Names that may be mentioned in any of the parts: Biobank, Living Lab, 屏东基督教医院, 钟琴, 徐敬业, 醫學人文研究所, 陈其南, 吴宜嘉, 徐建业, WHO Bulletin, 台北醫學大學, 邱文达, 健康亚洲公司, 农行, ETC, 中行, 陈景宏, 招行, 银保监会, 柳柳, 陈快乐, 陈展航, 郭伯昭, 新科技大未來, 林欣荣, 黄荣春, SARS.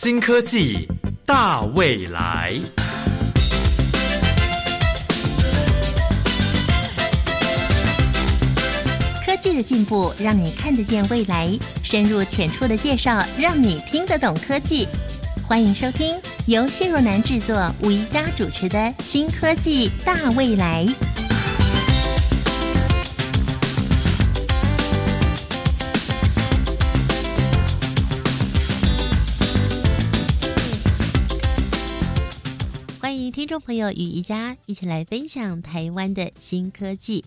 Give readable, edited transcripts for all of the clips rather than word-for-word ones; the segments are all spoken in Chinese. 新科技大未来。科技的进步让你看得见未来，深入浅出的介绍让你听得懂科技。欢迎收听由谢若男制作、吴宜嘉主持的新科技大未来。欢迎听众朋友与宜嘉一起来分享台湾的新科技。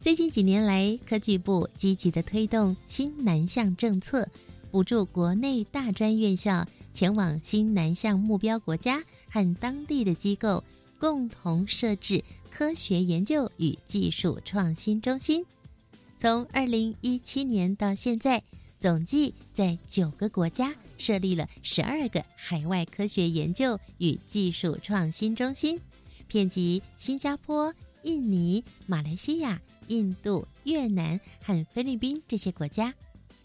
最近几年来，科技部积极的推动新南向政策，补助国内大专院校前往新南向目标国家和当地的机构共同设置科学研究与技术创新中心。从2017年到现在，总计在9个国家设立了12个海外科学研究与技术创新中心，遍及新加坡、印尼、马来西亚、印度、越南和菲律宾这些国家。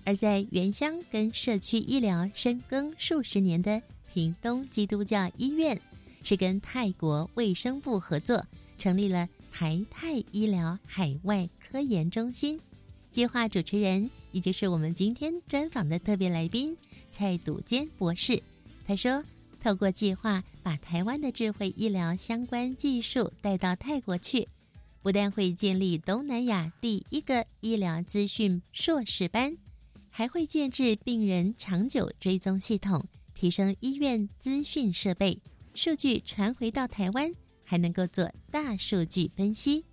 而在原乡跟社区医疗深耕数十年的屏东基督教医院，是跟泰国卫生部合作成立了台泰医疗海外科研中心。计划主持人也就是我们今天专访的特别来宾蔡笃坚博士，他说透过计划把台湾的智慧医疗相关技术带到泰国去，不但会建立东南亚第一个医疗资讯硕士班，还会建置病人长久追踪系统，提升医院资讯设备，数据传回到台湾还能够做大数据分析。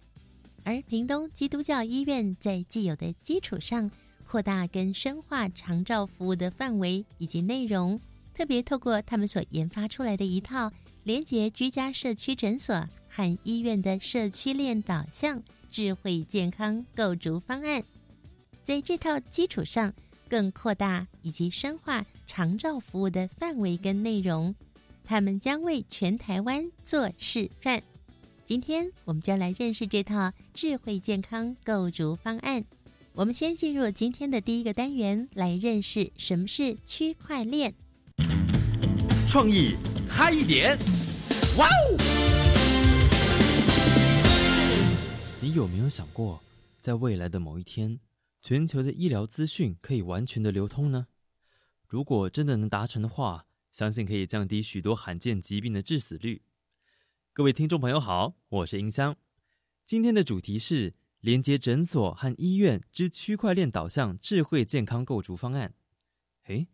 而屏东基督教医院在既有的基础上扩大跟深化长照服务的范围以及内容，特别透过他们所研发出来的一套连结居家社区诊所和医院的社区链导向智慧健康构筑方案，在这套基础上更扩大以及深化长照服务的范围跟内容，他们将为全台湾做示范。今天我们就来认识这套智慧健康构筑方案。我们先进入今天的第一个单元，来认识什么是区块链。创意嗨一点，哇哦！你有没有想过，在未来的某一天，全球的医疗资讯可以完全的流通呢？如果真的能达成的话，相信可以降低许多罕见疾病的致死率。各位听众朋友好，我是音箱，今天的主题是连接诊所和医院之区块链导向智慧健康构筑方案。诶，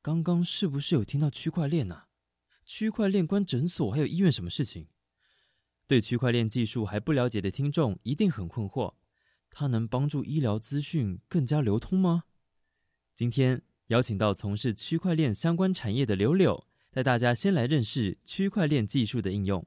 刚刚是不是有听到区块链啊？区块链关诊所还有医院什么事情？对区块链技术还不了解的听众一定很困惑，它能帮助医疗资讯更加流通吗？今天邀请到从事区块链相关产业的柳柳，带大家先来认识区块链技术的应用。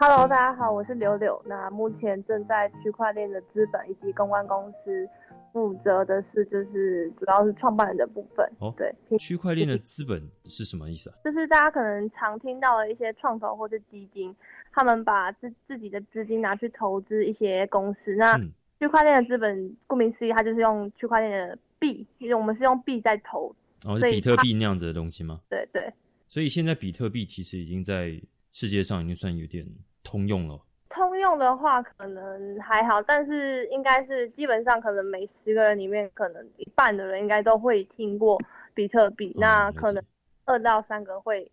Hello， 大家好，我是柳柳。那目前正在区块链的资本以及公关公司负责的是，就是主要是创办人的部分。哦，对，区块链的资本是什么意思啊？就是大家可能常听到的一些创投或是基金，他们把自己的资金拿去投资一些公司。那区块链的资本，顾名思义，它就是用区块链的币，因为我们是用币在投。哦，是比特币那样子的东西吗？对对。所以现在比特币其实已经在世界上已经算有点通用了。通用的话可能还好，但是应该是基本上可能每10个人里面可能一半的人应该都会听过比特币，那可能2到3个会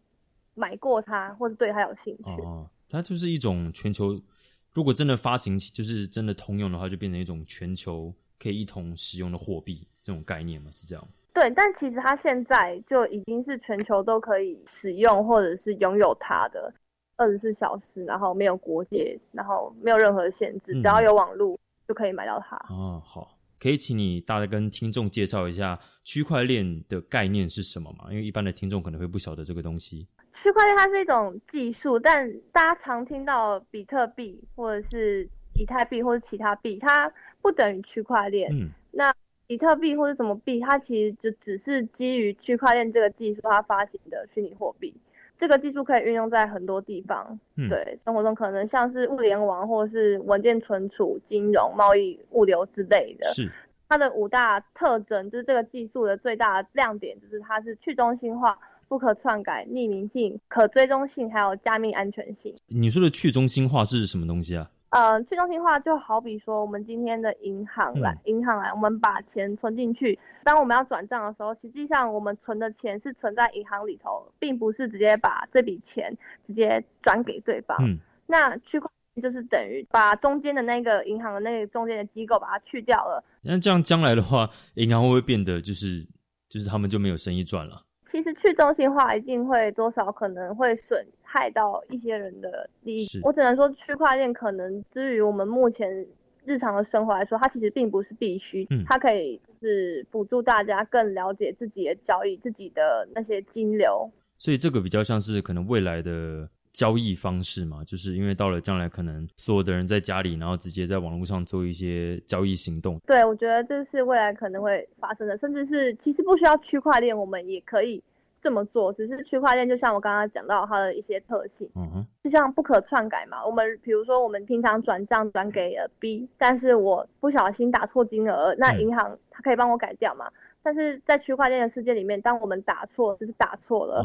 买过它或是对它有兴趣。它就是一种全球，如果真的发行就是真的通用的话，就变成一种全球可以一同使用的货币这种概念嘛，是这样？对，但其实它现在就已经是全球都可以使用或者是拥有它的，24小时，然后没有国界，然后没有任何限制，只要有网路就可以买到它。好，可以请你大概跟听众介绍一下区块链的概念是什么吗？因为一般的听众可能会不晓得这个东西。区块链它是一种技术，但大家常听到比特币或者是以太币或者其他币，它不等于区块链。那比特币或者什么币，它其实就只是基于区块链这个技术它发行的虚拟货币。这个技术可以运用在很多地方，对，生活中可能像是物联网或是文件存储、金融、贸易、物流之类的。是。它的5大特征就是这个技术的最大的亮点，就是它是去中心化、不可篡改、匿名性、可追踪性，还有加密安全性。你说的去中心化是什么东西啊？去中心化就好比说我们今天的银行来，我们把钱存进去，当我们要转账的时候，实际上我们存的钱是存在银行里头，并不是直接把这笔钱直接转给对方。那区块链就是等于把中间的那个银行的那个中间的机构把它去掉了。那这样将来的话，银行会不会变得就是他们就没有生意赚了？其实去中心化一定会多少可能会损害到一些人的利益，我只能说区块链可能至于我们目前日常的生活来说，它其实并不是必须，它可以是辅助大家更了解自己的交易，自己的那些金流。所以这个比较像是可能未来的交易方式嘛，就是因为到了将来可能所有的人在家里，然后直接在网络上做一些交易行动。对，我觉得这是未来可能会发生的，甚至是其实不需要区块链我们也可以这么做，只是区块链就像我刚刚讲到它的一些特性，就像不可篡改嘛。我们比如说我们平常转账转给 B， 但是我不小心打错金额，那银行它可以帮我改掉嘛。但是在区块链的世界里面，当我们打错就是打错了，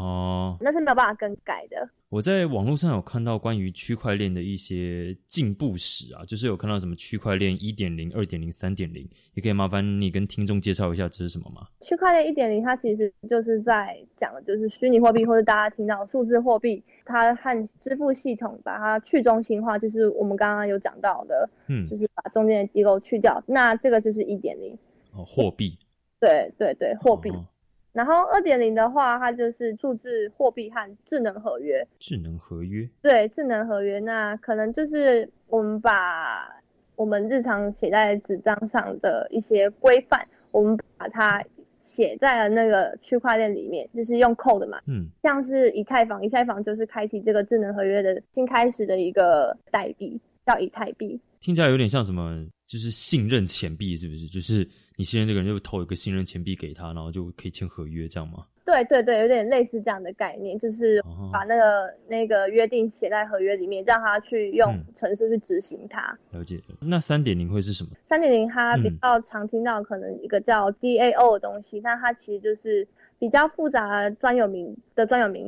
那是没有办法更改的。我在网络上有看到关于区块链的一些进步史啊，就是有看到什么区块链 1.0 2.0 3.0， 也可以麻烦你跟听众介绍一下这是什么吗？区块链 1.0 它其实就是在讲的就是虚拟货币，或者大家听到数字货币，它和支付系统把它去中心化，就是我们刚刚有讲到的，就是把中间的机构去掉，那这个就是 1.0 货币。对，货币。然后 2.0 的话，它就是数字货币和智能合约。智能合约，那可能就是我们把我们日常写在纸张上的一些规范，我们把它写在了那个区块链里面，就是用 code 嘛。像是以太坊就是开启这个智能合约的新开始的一个代币，叫以太币。听起来有点像什么，就是信任钱币，是不是？就是你信任这个人，就投一个信任钱币给他，然后就可以签合约，这样吗？对，有点类似这样的概念，就是把那个约定写在合约里面，让他去用程式去执行它。了解。那 3.0 会是什么？ 3.0 它比较常听到可能一个叫 DAO 的东西，那它其实就是比较复杂专有名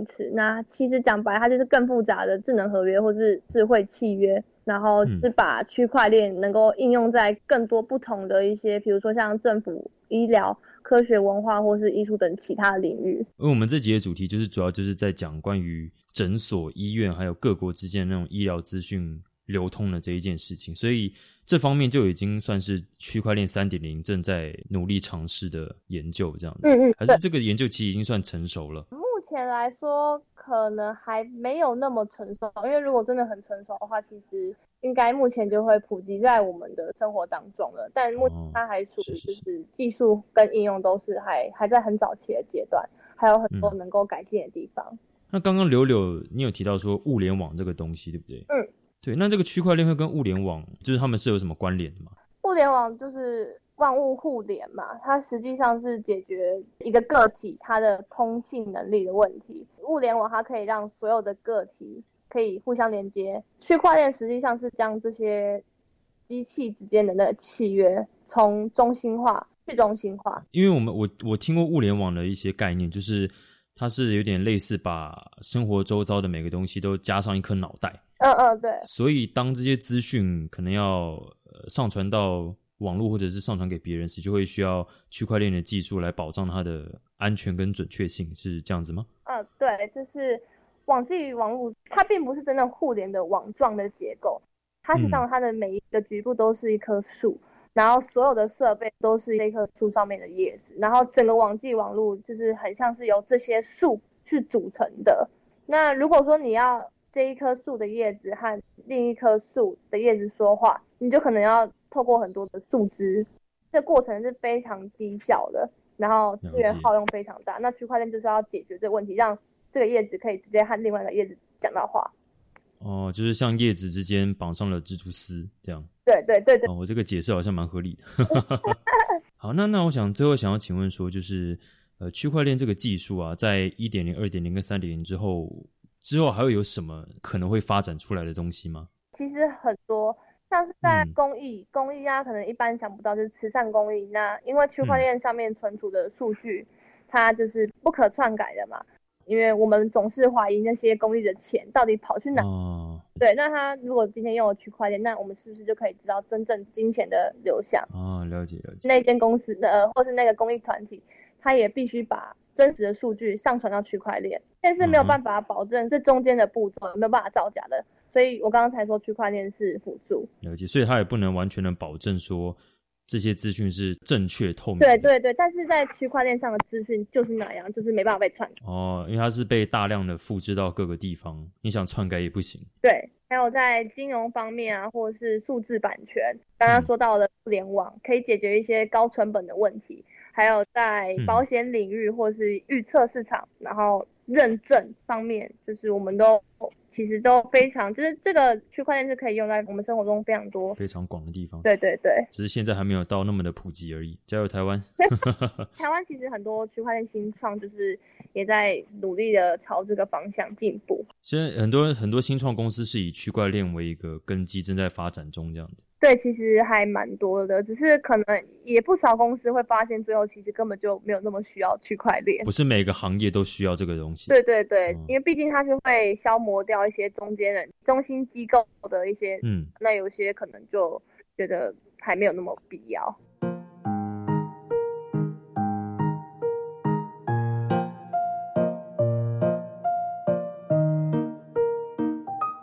词，那其实讲白它就是更复杂的智能合约或是智慧契约，然后是把区块链能够应用在更多不同的一些，比如说像政府、医疗、科学、文化或是艺术等其他领域。因为我们这集的主题就是主要就是在讲关于诊所、医院还有各国之间那种医疗资讯流通的这一件事情，所以这方面就已经算是区块链 3.0 正在努力尝试的研究，这样子。还是这个研究其实已经算成熟了？目前来说可能还没有那么成熟，因为如果真的很成熟的话，其实应该目前就会普及在我们的生活当中了，但目前它还属于就是技术跟应用都是还在很早期的阶段，还有很多能够改进的地方。那刚刚柳你有提到说物联网这个东西，对不对？对，那这个区块链会跟物联网，就是他们是有什么关联的吗？物联网就是万物互联嘛，它实际上是解决一个个体它的通信能力的问题。物联网它可以让所有的个体可以互相连接，区块链实际上是将这些机器之间的那个契约从中心化去中心化。因为我听过物联网的一些概念，就是它是有点类似把生活周遭的每个东西都加上一颗脑袋。对。所以当这些资讯可能要上传到网络或者是上传给别人时，就会需要区块链的技术来保障它的安全跟准确性，是这样子吗？对，就是网际与网络它并不是真的互联的网状的结构，它实际上它的每一个局部都是一棵树，然后所有的设备都是那棵树上面的叶子，然后整个网际网络就是很像是由这些树去组成的。那如果说你要这一棵树的叶子和另一棵树的叶子说话，你就可能要透过很多的树枝，这过程是非常低效的，然后资源耗用非常大。那区块链就是要解决这个问题，让这个叶子可以直接和另外一个叶子讲到话。就是像叶子之间绑上了蜘蛛丝这样。对。我这个解释好像蛮合理的。好，那我想最后想要请问说，就是区块链这个技术啊，在 1.0、2.0 跟 3.0 之后还会有什么可能会发展出来的东西吗？其实很多，像是在公益大家可能一般想不到，就是慈善公益。那因为区块链上面存储的数据，它就是不可篡改的嘛，因为我们总是怀疑那些公益的钱到底跑去哪。哦，对，那他如果今天用了区块链，那我们是不是就可以知道真正金钱的流向？哦，了解了解。那间公司或是那个公益团体，他也必须把真实的数据上传到区块链，但是没有办法保证这中间的步骤，没有办法造假的。所以我刚刚才说区块链是辅助，了解，所以它也不能完全的保证说这些资讯是正确透明的。对对对，但是在区块链上的资讯就是那样，就是没办法被篡改。哦，因为它是被大量的复制到各个地方，你想篡改也不行。对，还有在金融方面啊，或者是数字版权，刚刚说到了互联网，可以解决一些高成本的问题。还有在保险领域或是预测市场，然后认证方面，就是我们都其实都非常，就是这个区块链是可以用在我们生活中非常多非常广的地方。对对对，只是现在还没有到那么的普及而已，加油台湾。台湾其实很多区块链新创就是也在努力的朝这个方向进步。现在很多新创公司是以区块链为一个根基，正在发展中这样子。对，其实还蛮多的，只是可能也不少公司会发现最后其实根本就没有那么需要区块链，不是每个行业都需要这个东西。对对对，因为毕竟它是会消磨掉一些中间人、中心机构的一些，那有些可能就觉得还没有那么必要。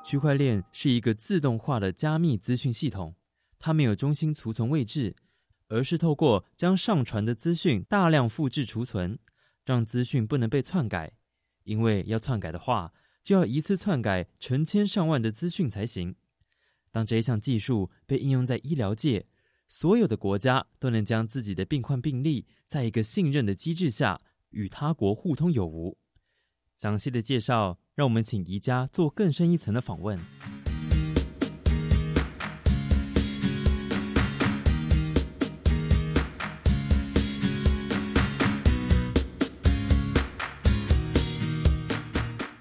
区块链是一个自动化的加密资讯系统，它没有中心储存位置，而是透过将上传的资讯大量复制储存，让资讯不能被篡改。因为要篡改的话，就要一次篡改成千上万的资讯才行。当这一项技术被应用在医疗界，所有的国家都能将自己的病患病例在一个信任的机制下与他国互通有无。详细的介绍，让我们请宜家做更深一层的访问。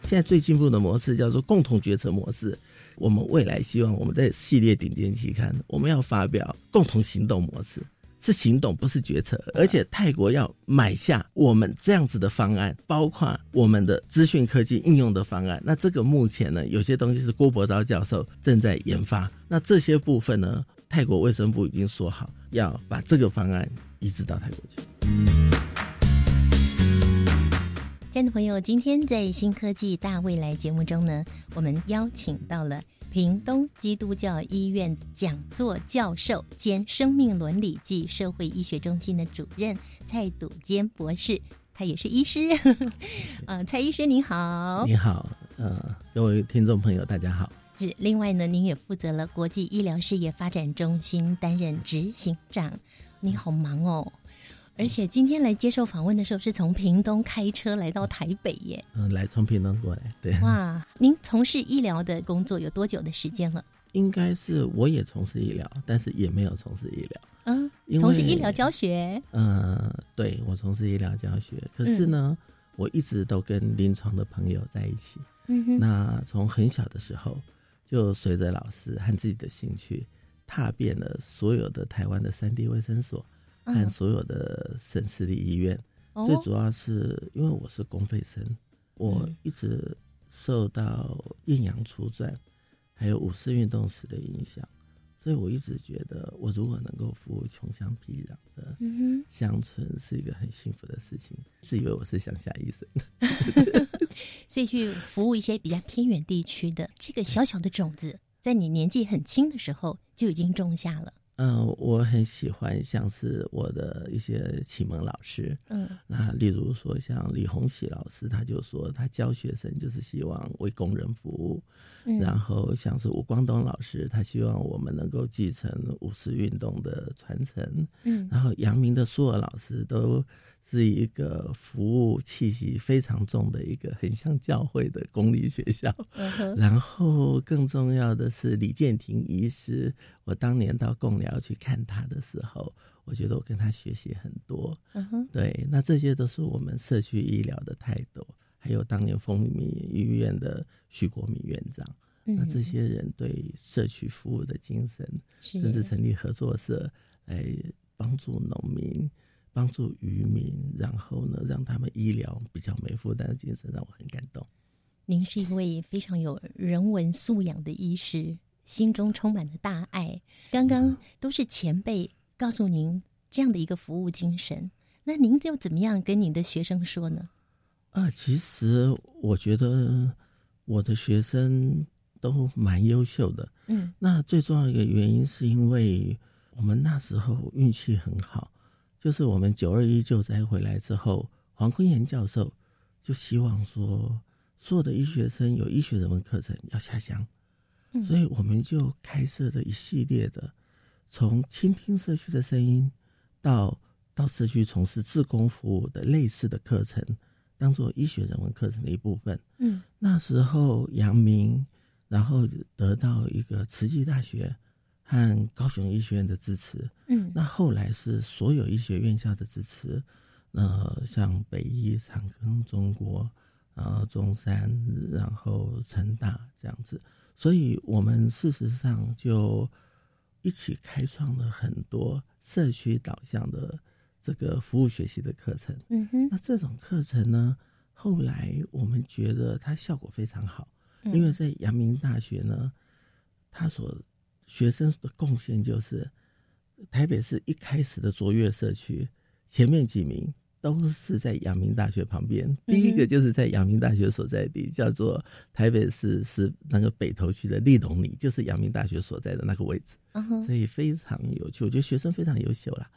现在最进步的模式叫做共同决策模式，我们未来希望我们在系列顶尖期刊我们要发表共同行动模式，是行动不是决策，而且泰国要买下我们这样子的方案，包括我们的资讯科技应用的方案。那这个目前呢，有些东西是郭伯昭教授正在研发，那这些部分呢，泰国卫生部已经说好要把这个方案移植到泰国去。亲爱的朋友，今天在新科技大未来节目中呢，我们邀请到了屏东基督教医院讲座教授兼生命伦理暨社会医学中心的主任蔡笃坚博士，他也是医师。蔡医师您好。你好，各位听众朋友大家好。是，另外呢，您也负责了国际医疗事业发展中心，担任执行长。你好忙哦，而且今天来接受访问的时候是从屏东开车来到台北耶。来，从屏东过来。对。哇，您从事医疗的工作有多久的时间了？应该是我也从事医疗，但是也没有从事医疗。从事医疗教学。对，我从事医疗教学，可是呢，我一直都跟临床的朋友在一起。那从很小的时候就随着老师和自己的兴趣踏遍了所有的台湾的3D 卫生所和所有的省市立医院。最主要是因为我是公费生，我一直受到艳阳初转还有五四运动时的影响，所以我一直觉得我如果能够服务穷乡僻壤的乡村是一个很幸福的事情，自以为我是乡下医生。所以去服务一些比较偏远地区的这个小小的种子，在你年纪很轻的时候就已经种下了。我很喜欢像是我的一些启蒙老师，那例如说像李洪喜老师，他就说他教学生就是希望为工人服务，然后像是吴光东老师，他希望我们能够继承五四运动的传承，然后阳明的苏尔老师都是一个服务气息非常重的一个很像教会的公立学校，然后更重要的是李建廷医师，我当年到贡寮去看他的时候，我觉得我跟他学习很多。对，那这些都是我们社区医疗的泰斗，还有当年丰明医院的徐国民院长。那这些人对社区服务的精神，甚至成立合作社来帮助农民，帮助渔民，然后呢让他们医疗比较没负担的精神，让我很感动。您是一位非常有人文素养的医师，心中充满了大爱，刚刚都是前辈告诉您这样的一个服务精神，那您就怎么样跟您的学生说呢？其实我觉得我的学生都蛮优秀的。那最重要的一个原因是因为我们那时候运气很好，就是我们921救灾回来之后，黄坤炎教授就希望说所有的医学生有医学人文课程要下乡，所以我们就开设了一系列的从倾听社区的声音到社区从事志工服务的类似的课程，当做医学人文课程的一部分。那时候阳明然后得到一个慈济大学和高雄医学院的支持，那后来是所有医学院校的支持，像北医、长庚、中国，然后中山，然后成大这样子，所以我们事实上就一起开创了很多社区导向的这个服务学习的课程。那这种课程呢，后来我们觉得它效果非常好，因为在阳明大学呢，他所学生的贡献就是台北市一开始的卓越社区前面几名都是在阳明大学旁边，第一个就是在阳明大学所在地，叫做台北市是那个北投区的立农里，就是阳明大学所在的那个位置。所以非常有趣，我觉得学生非常优秀啦。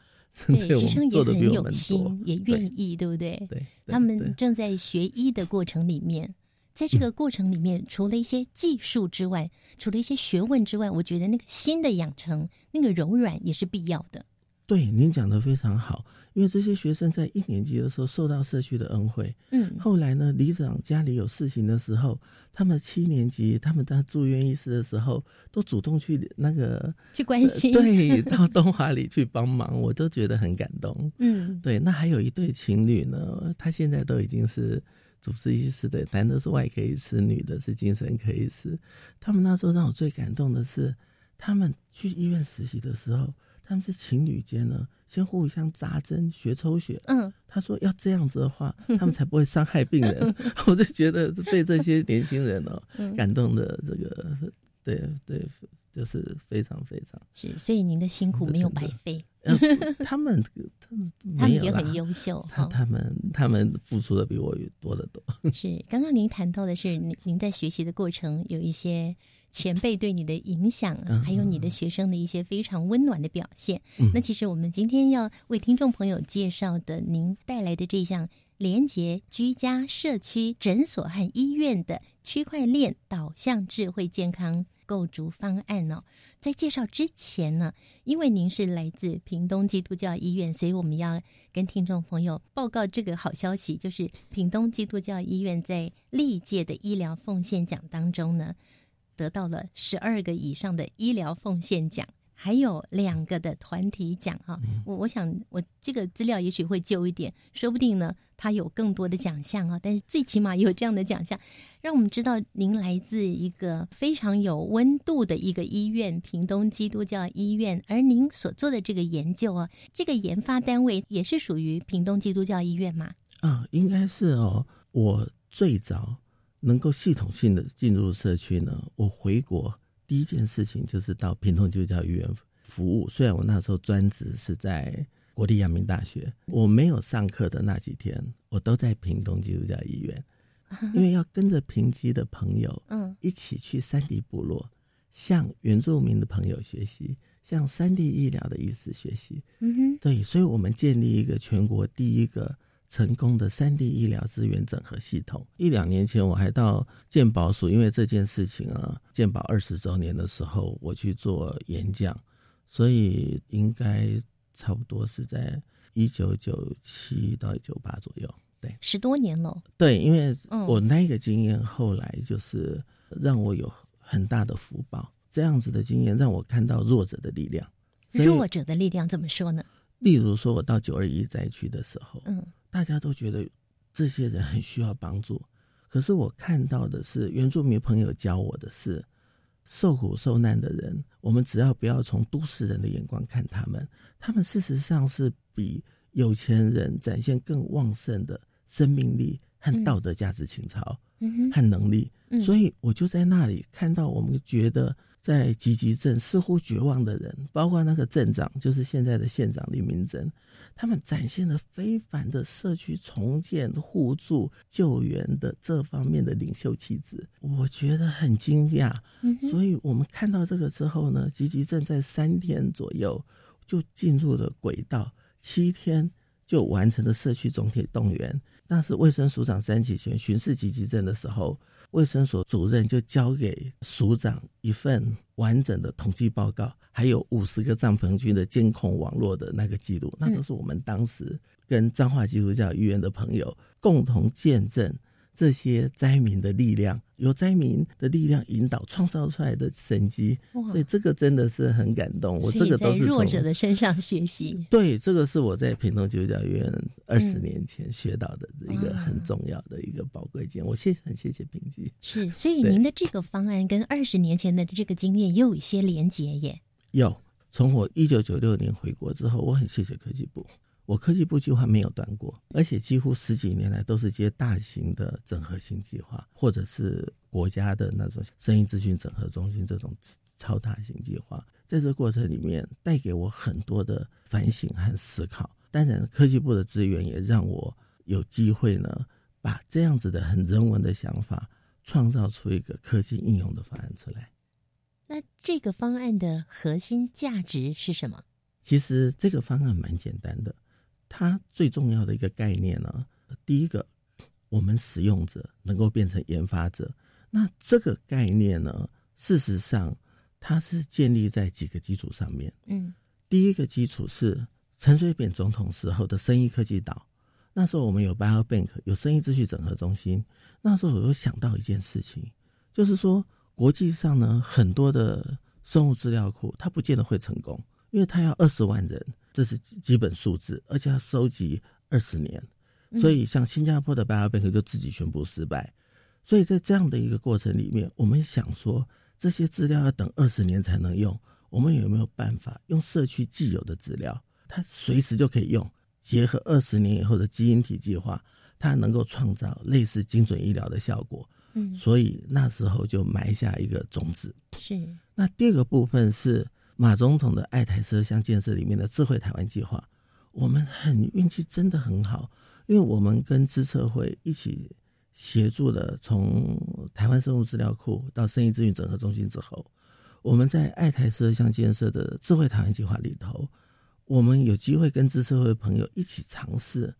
对，学生也很有心，也愿意，对不对？ 对，他们正在学医的过程里面，在这个过程里面，除了一些技术之外，除了一些学问之外，我觉得那个心的养成，那个柔软也是必要的。对，您讲得非常好，因为这些学生在1年级的时候受到社区的恩惠，后来呢，里长家里有事情的时候，他们7年级，他们当住院医师的时候，都主动去那个去关心，对，到东华里去帮忙，我都觉得很感动。对，那还有一对情侣呢，他现在都已经是主治医师的，男的是外科医师，女的是精神科医师。他们那时候让我最感动的是，他们去医院实习的时候，他们是情侣间呢，先互相扎针学抽血。他说要这样子的话，他们才不会伤害病人。我就觉得被这些年轻人感动的这个，对，就是非常非常是。所以您的辛苦没有白费。他们也很优秀，他们付出的比我多得多。是，刚刚您谈到的是您在学习的过程有一些前辈对你的影响，还有你的学生的一些非常温暖的表现。那其实我们今天要为听众朋友介绍的，您带来的这项连结居家、社区、诊所和医院的区块链导向智慧健康构筑方案在介绍之前呢，因为您是来自屏东基督教医院，所以我们要跟听众朋友报告这个好消息，就是屏东基督教医院在历届的医疗奉献奖当中呢，得到了12个以上的医疗奉献奖，还有2个的团体奖我想我这个资料也许会旧一点，说不定呢它有更多的奖项但是最起码有这样的奖项，让我们知道您来自一个非常有温度的一个医院，屏东基督教医院。而您所做的这个研究这个研发单位也是属于屏东基督教医院吗？应该是我最早能够系统性的进入社区呢，我回国第一件事情就是到屏东基督教医院服务。虽然我那时候专职是在国立阳明大学，我没有上课的那几天我都在屏东基督教医院，因为要跟着屏基的朋友一起去山地部落，向原住民的朋友学习，向山地医疗的医师学习。对，所以我们建立一个全国第一个成功的山地医疗资源整合系统。1-2年前我还到健保署，因为这件事情健保20周年的时候我去做演讲，所以应该差不多是在1997到1998左右。对，10多年了。对，因为我那个经验后来就是让我有很大的福报，这样子的经验让我看到弱者的力量。弱者的力量怎么说呢？例如说我到921灾区的时候，大家都觉得这些人很需要帮助，可是我看到的是原住民朋友教我的是受苦受难的人，我们只要不要从都市人的眼光看他们，他们事实上是比有钱人展现更旺盛的生命力和道德价值情操和能力，所以我就在那里看到我们觉得在集集镇似乎绝望的人，包括那个镇长，就是现在的县长李明珍，他们展现了非凡的社区重建、互助、救援的这方面的领袖气质，我觉得很惊讶。所以我们看到这个之后呢，集集镇在3天左右就进入了轨道，7天就完成了社区总体动员。那是卫生署长詹启贤巡视集集镇的时候，卫生所主任就交给署长一份完整的统计报告，还有50个帐篷区的监控网络的那个记录，那都是我们当时跟彰化基督教医院的朋友共同见证这些灾民的力量，由灾民的力量引导创造出来的神迹，所以这个真的是很感动。我这个都是在弱者的身上学习。对，这个是我在屏东基督教医院20年前学到的一个很重要的一个宝贵经验。我很谢谢平基。是，所以您的这个方案跟20年前的这个经验也有一些连结耶。有，从我1996年回国之后，我很谢谢科技部。我科技部计划没有断过，而且几乎10几年来都是接大型的整合性计划，或者是国家的那种生意资讯整合中心这种超大型计划。在这过程里面带给我很多的反省和思考，当然科技部的资源也让我有机会呢，把这样子的很人文的想法创造出一个科技应用的方案出来。那这个方案的核心价值是什么？其实这个方案蛮简单的，它最重要的一个概念呢，第一个我们使用者能够变成研发者，那这个概念呢，事实上它是建立在几个基础上面。第一个基础是陈水扁总统时候的生医科技岛，那时候我们有 Biobank 有生医资讯整合中心，那时候我有想到一件事情，就是说国际上呢很多的生物资料库它不见得会成功，因为它要20万人，这是基本数字，而且要收集20年，所以像新加坡的 Biobank 就自己宣布失败。所以在这样的一个过程里面，我们想说这些资料要等20年才能用，我们有没有办法用社区既有的资料，它随时就可以用，结合20年以后的基因体计划，它能够创造类似精准医疗的效果。所以那时候就埋下一个种子。是。那第二个部分是马总统的爱台十二项建设里面的智慧台湾计划，我们很运气真的很好，因为我们跟资策会一起协助了从台湾生物资料库到生医资讯整合中心之后，我们在爱台十二项建设的智慧台湾计划里头，我们有机会跟资策会朋友一起尝试，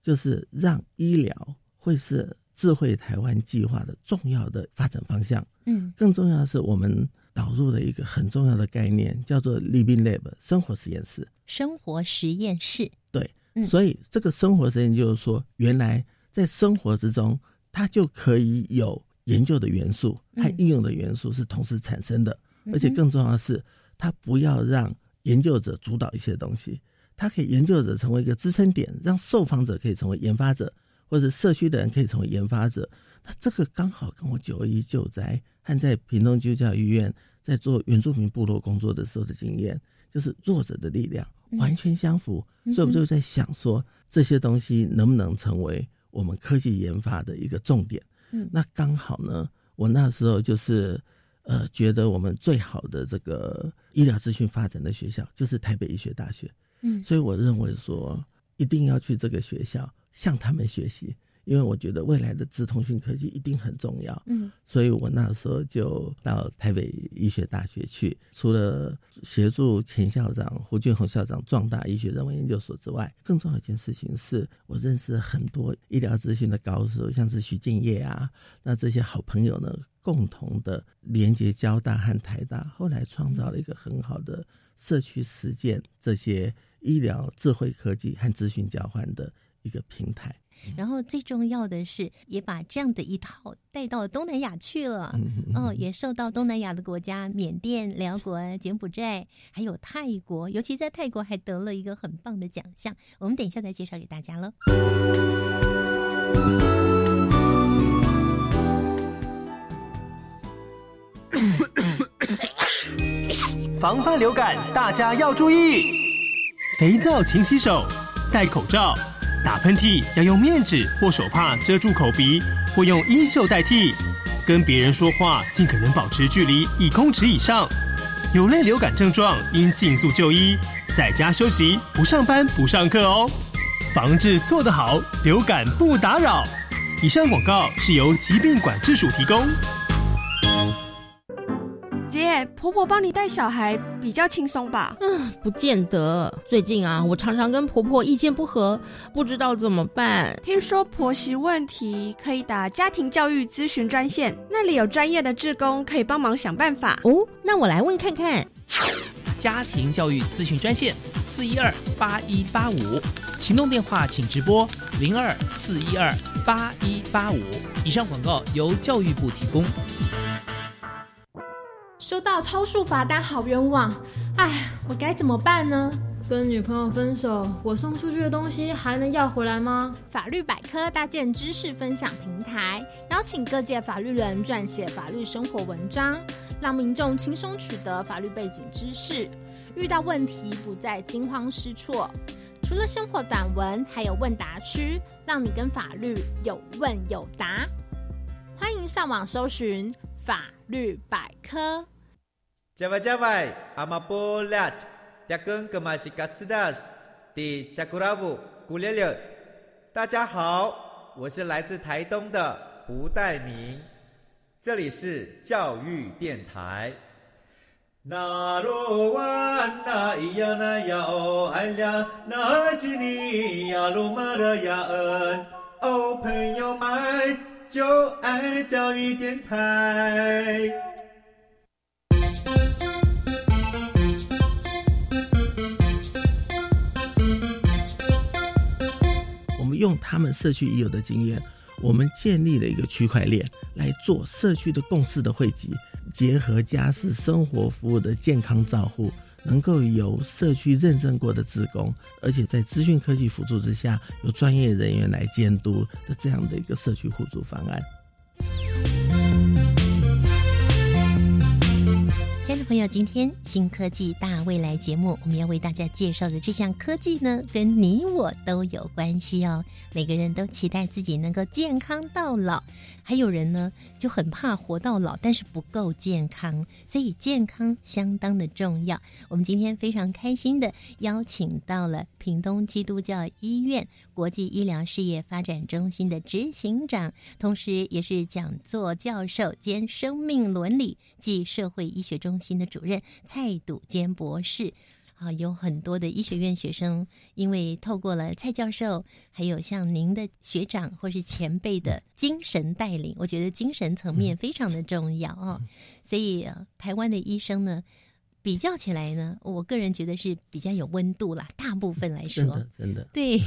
就是让医疗会是智慧台湾计划的重要的发展方向。更重要的是我们导入了一个很重要的概念，叫做 Living Lab 生活实验室。生活实验室，对。所以这个生活实验就是说，原来在生活之中它就可以有研究的元素和应用的元素是同时产生的，而且更重要的是它不要让研究者主导一些东西，它可以研究者成为一个支撑点，让受访者可以成为研发者，或者社区的人可以成为研发者。那这个刚好跟我921救灾和在屏东基督教医院在做原住民部落工作的时候的经验，就是弱者的力量完全相符。所以我就在想说，这些东西能不能成为我们科技研发的一个重点。那刚好呢，我那时候就是觉得我们最好的这个医疗资讯发展的学校就是台北医学大学，所以我认为说一定要去这个学校向他们学习，因为我觉得未来的资通讯科技一定很重要。所以我那时候就到台北医学大学去，除了协助前校长胡俊宏校长壮大医学人文研究所之外，更重要一件事情是我认识了很多医疗资讯的高手，像是徐敬业啊，那这些好朋友呢，共同的连接交大和台大，后来创造了一个很好的社区实践这些医疗智慧科技和资讯交换的一个平台。然后最重要的是也把这样的一套带到东南亚去了，也受到东南亚的国家缅甸、辽国、柬埔寨还有泰国，尤其在泰国还得了一个很棒的奖项，我们等一下再介绍给大家咯。防范流感大家要注意，肥皂勤洗手，戴口罩，打喷嚏要用面纸或手帕遮住口鼻或用衣袖代替，跟别人说话尽可能保持距离1公尺以上，有类流感症状应尽速就医，在家休息，不上班不上课哦，防治做得好，流感不打扰。以上广告是由疾病管制署提供。姐，婆婆帮你带小孩比较轻松吧？不见得。最近啊，我常常跟婆婆意见不合，不知道怎么办。听说婆媳问题可以打家庭教育咨询专线，那里有专业的志工可以帮忙想办法。哦，那我来问看看。家庭教育咨询专线4128185，行动电话请直拨02-4128185。以上广告由教育部提供。收到超速罚单，好冤枉！哎，我该怎么办呢？跟女朋友分手，我送出去的东西还能要回来吗？法律百科搭建知识分享平台，邀请各界法律人撰写法律生活文章，让民众轻松取得法律背景知识，遇到问题不再惊慌失措。除了生活短文，还有问答区，让你跟法律有问有答。欢迎上网搜寻法律百科。Java Java, Amapolat, Jakun Kamashikatsudas, Di Jakuravu, Gulele。大家好，我是来自台东的胡代明，这里是教育电台。那罗哇那咿呀那呀哦哎呀，那是你呀鲁玛的呀恩哦，朋友们。就爱教育电台。我们用他们社区已有的经验，我们建立了一个区块链来做社区的共识的汇集，结合家事生活服务的健康照护，能够由社区认证过的志工，而且在资讯科技辅助之下，由专业人员来监督的这样的一个社区互助方案。亲爱的朋友，今天新科技大未来节目，我们要为大家介绍的这项科技呢，跟你我都有关系哦。每个人都期待自己能够健康到老，还有人呢就很怕活到老，但是不够健康，所以健康相当的重要。我们今天非常开心的邀请到了屏东基督教医院国际医疗事业发展中心的执行长，同时也是讲座教授兼生命伦理暨社会医学中心的主任蔡笃坚博士，有很多的医学院学生因为透过了蔡教授还有像您的学长或是前辈的精神带领，我觉得精神层面非常的重要，所以台湾的医生呢比较起来呢，我个人觉得是比较有温度啦，大部分来说真的对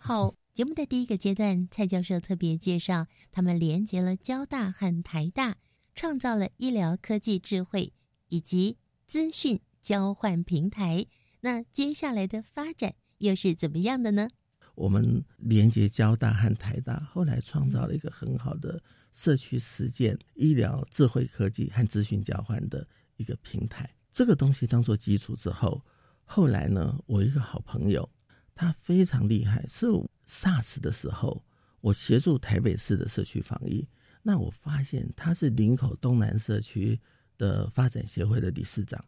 好，节目的第一个阶段，蔡教授特别介绍他们连结了交大和台大，创造了医疗科技智慧以及资讯交换平台，那接下来的发展又是怎么样的呢？我们连接交大和台大，后来创造了一个很好的社区实践医疗智慧科技和资讯交换的一个平台。这个东西当做基础之后，后来呢，我一个好朋友，他非常厉害，是 SARS 的时候，我协助台北市的社区防疫，那我发现他是林口东南社区的发展协会的理事长，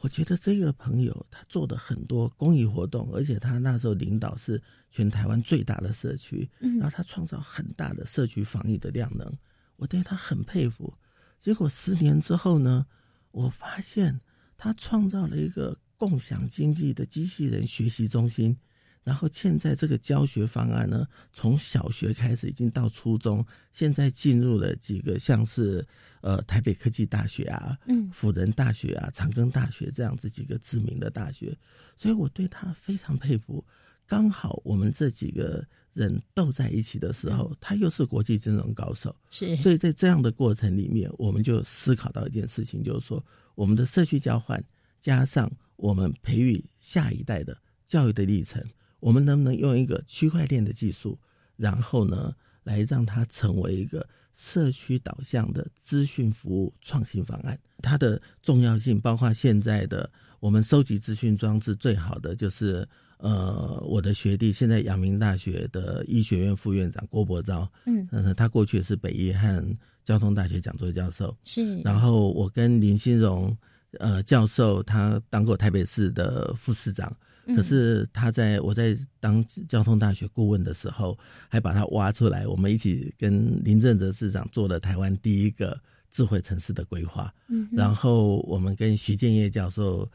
我觉得这个朋友他做的很多公益活动，而且他那时候领导是全台湾最大的社区，然后他创造很大的社区防疫的量能，我对他很佩服。结果10年之后呢，我发现他创造了一个共享经济的机器人学习中心，然后现在这个教学方案呢，从小学开始已经到初中，现在进入了几个像是台北科技大学啊、辅仁大学啊、长庚大学这样子几个知名的大学，所以我对他非常佩服。刚好我们这几个人斗在一起的时候，他又是国际金融高手，是，所以在这样的过程里面，我们就思考到一件事情，就是说我们的社区交换加上我们培育下一代的教育的历程，我们能不能用一个区块链的技术，然后呢来让它成为一个社区导向的资讯服务创新方案。它的重要性包括现在的我们收集资讯装置最好的就是我的学弟现在阳明大学的医学院副院长郭伯昭，他过去也是北医和交通大学讲座教授，是。然后我跟林欣荣教授，他当过台北市的副市长，可是他在我在当交通大学顾问的时候，还把他挖出来，我们一起跟林正哲市长做了台湾第一个智慧城市的规划，然后我们跟徐建业教授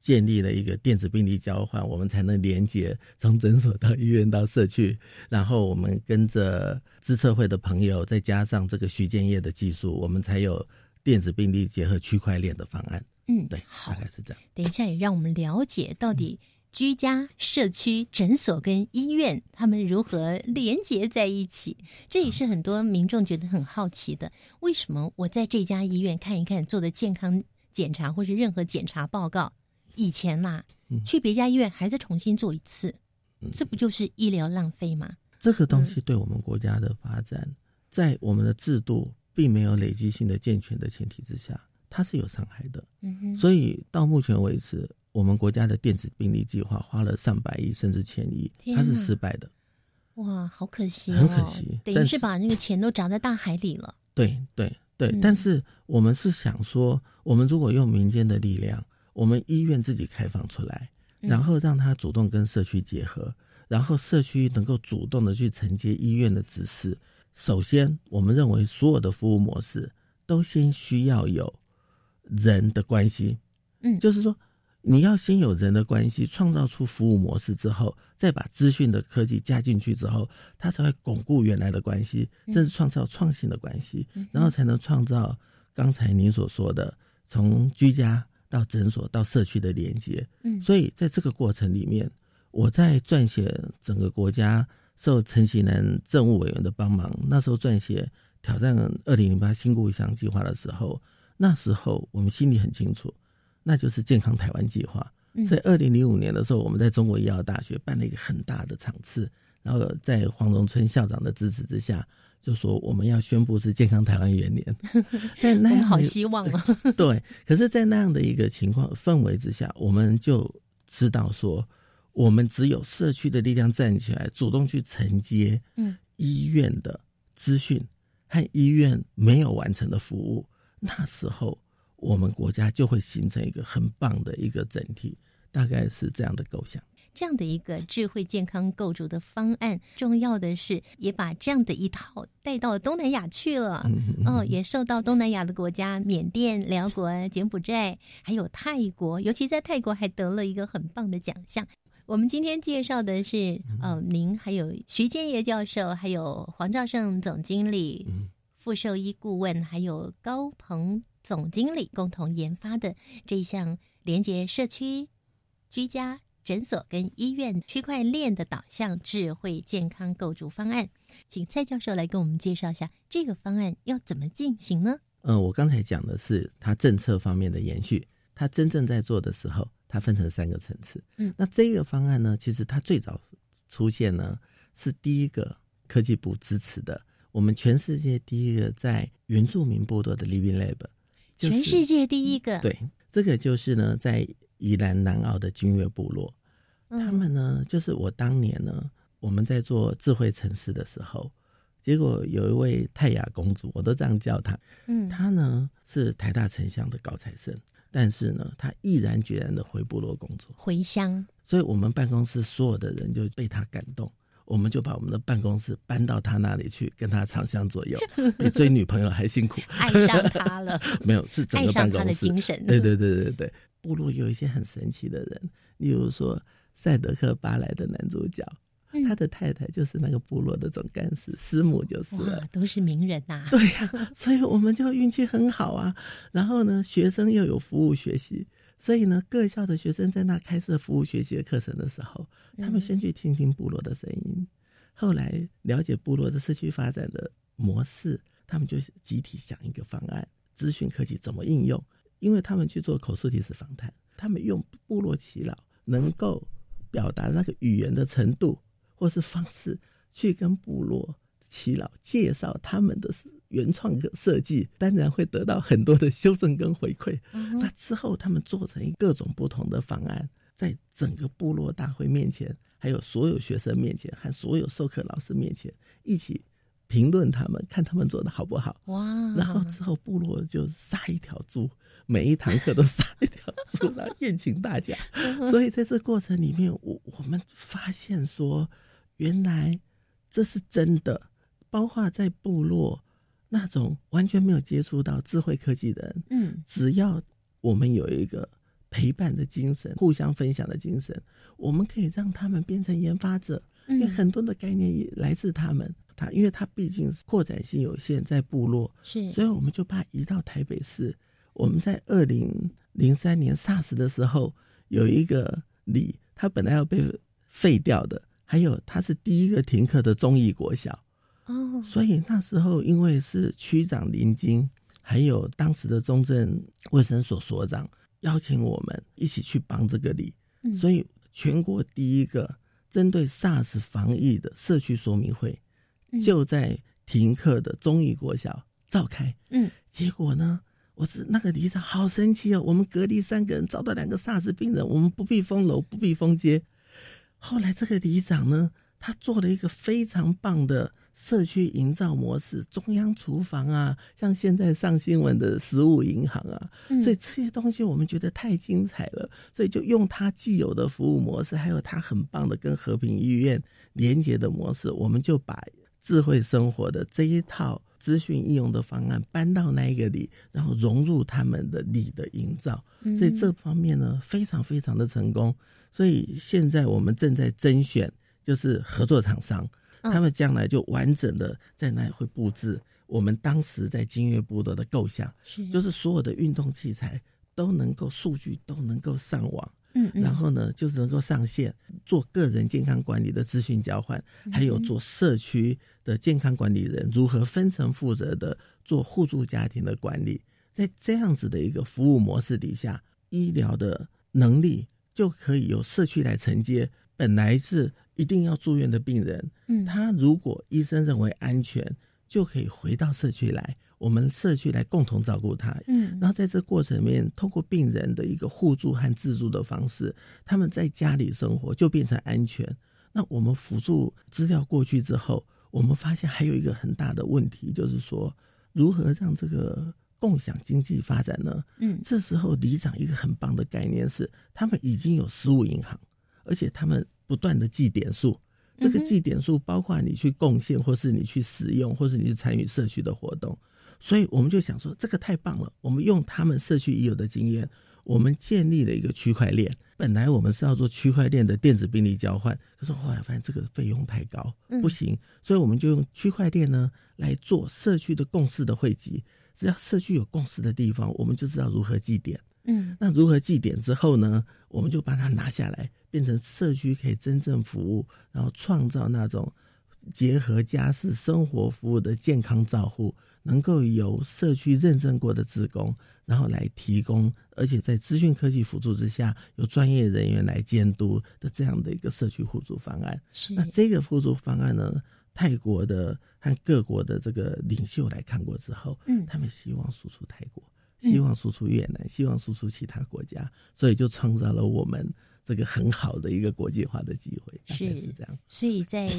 建立了一个电子病历交换，我们才能连接从诊所到医院到社区，然后我们跟着资策会的朋友再加上这个徐建业的技术，我们才有电子病历结合区块链的方案。对，好，大概是这样。等一下也让我们了解到底居家、社区、诊所跟医院他们如何连结在一起，这也是很多民众觉得很好奇的，为什么我在这家医院看一看做的健康检查或是任何检查报告，以前啦，去别家医院还是重新做一次，这不就是医疗浪费吗？这个东西对我们国家的发展，在我们的制度并没有累积性的健全的前提之下，它是有伤害的。所以到目前为止，我们国家的电子病历计划花了100亿甚至1000亿，它是失败的。哇，好可惜，很可惜，等于是把那个钱都砸在大海里了。对，但是我们是想说，我们如果用民间的力量，我们医院自己开放出来，然后让它主动跟社区结合，然后社区能够主动的去承接医院的指示。首先我们认为所有的服务模式都先需要有人的关系，就是说你要先有人的关系，创造出服务模式之后，再把资讯的科技加进去之后，它才会巩固原来的关系，甚至创造创新的关系，然后才能创造刚才您所说的从居家到诊所到社区的连接。所以在这个过程里面，我在撰写整个国家受陈其南政务委员的帮忙，那时候撰写挑战2008新故乡计划的时候，那时候我们心里很清楚，那就是健康台湾计划。所以2005年的时候，我们在中国医药大学办了一个很大的场次，然后在黄荣春校长的支持之下，就说我们要宣布是健康台湾元年。在那样好希望啊！对，可是在那样的一个情况氛围之下，我们就知道说，我们只有社区的力量站起来，主动去承接医院的资讯和医院没有完成的服务，那时候我们国家就会形成一个很棒的一个整体，大概是这样的构想。这样的一个智慧健康构筑的方案，重要的是也把这样的一套带到东南亚去了，也受到东南亚的国家缅甸、辽国、柬埔寨还有泰国，尤其在泰国还得了一个很棒的奖项。我们今天介绍的是您还有徐建业教授，还有黄兆胜总经理、副兽医顾问，还有高鹏总经理共同研发的这项连接社区、居家、诊所跟医院区块链的导向智慧健康构筑方案。请蔡教授来跟我们介绍一下这个方案要怎么进行呢？我刚才讲的是它政策方面的延续，它真正在做的时候它分成3个层次。那这个方案呢，其实它最早出现呢是第一个科技部支持的，我们全世界第一个在原住民部落的 Living Lab，就是，全世界第一个。对，这个就是呢在宜兰南澳的金月部落，他们呢就是我当年呢我们在做智慧城市的时候，结果有一位泰雅公主，我都这样叫她，她呢是台大城乡的高材生，但是呢她毅然决然的回部落工作，回乡。所以我们办公室所有的人就被她感动，我们就把我们的办公室搬到他那里去，跟他长相左右，比追女朋友还辛苦。爱上他了。没有，是整个办公室。爱上他的精神。对，部落有一些很神奇的人，例如说赛德克巴莱的男主角，他的太太就是那个部落的总干事，师母就是了。都是名人呐。对呀，所以我们就运气很好啊。然后呢，学生又有服务学习，所以呢，各校的学生在那开设服务学习的课程的时候，他们先去听听部落的声音，后来了解部落的社区发展的模式，他们就集体想一个方案，资讯科技怎么应用。因为他们去做口述历史访谈，他们用部落耆老能够表达那个语言的程度或是方式，去跟部落耆老介绍他们的原创设计，当然会得到很多的修正跟回馈。那之后他们做成各种不同的方案，在整个部落大会面前，还有所有学生面前，和所有授课老师面前一起评论他们，看他们做的好不好。哇！然后之后部落就杀一条猪，每一堂课都杀一条猪，然后宴请大家。所以在这过程里面，我们发现说，原来这是真的，包括在部落那种完全没有接触到智慧科技的人，只要我们有一个陪伴的精神，互相分享的精神，我们可以让他们变成研发者，因为很多的概念也来自他们。因为它毕竟是扩展性有限，在部落，所以我们就把它移到台北市。我们在2003年 SARS 的时候，有一个里，它本来要被废掉的，还有它是第一个停课的忠义国小。所以那时候因为是区长林金，还有当时的中正卫生所所长邀请我们一起去帮这个里，所以全国第一个针对 SARS 防疫的社区说明会就在停课的忠义国小召开。结果呢，那个里长好生气哦，我们隔离3个人，招到2个 SARS 病人，我们不必封楼，不必封街。后来这个里长呢，他做了一个非常棒的社区营造模式，中央厨房啊，像现在上新闻的食物银行啊，所以这些东西我们觉得太精彩了，所以就用它既有的服务模式，还有它很棒的跟和平医院连结的模式，我们就把智慧生活的这一套资讯应用的方案搬到那一个里，然后融入他们的里的营造。所以这方面呢，非常非常的成功。所以现在我们正在甄选，就是合作厂商，他们将来就完整的在那里会布置我们当时在经乐部落的构想，就是所有的运动器材都能够，数据都能够上网，然后呢就是能够上线做个人健康管理的资讯交换，还有做社区的健康管理人如何分层负责的做互助家庭的管理。在这样子的一个服务模式底下，医疗的能力就可以由社区来承接。本来是一定要住院的病人，他如果医生认为安全，就可以回到社区来，我们社区来共同照顾他。然后在这过程里面，透过病人的一个互助和自助的方式，他们在家里生活就变成安全。那我们辅助资料过去之后，我们发现还有一个很大的问题，就是说如何让这个共享经济发展呢？这时候里长一个很棒的概念是，他们已经有食物银行，而且他们不断的记点数，这个记点数包括你去贡献，或是你去使用，或是你去参与社区的活动。所以我们就想说，这个太棒了，我们用他们社区已有的经验，我们建立了一个区块链。本来我们是要做区块链的电子病历交换，可是后来发现这个费用太高，不行，所以我们就用区块链呢来做社区的共识的汇集。只要社区有共识的地方，我们就知道如何祭典。那如何祭典之后呢，我们就把它拿下来，变成社区可以真正服务，然后创造那种结合家事生活服务的健康照护，能够由社区认证过的志工然后来提供，而且在资讯科技辅助之下，由专业人员来监督的这样的一个社区互助方案。那这个互助方案呢，泰国的和各国的这个领袖来看过之后，他们希望输出泰国，希望输出越南，希望输出其他国家，所以就创造了我们这个很好的一个国际化的机会，大概是这样。所以在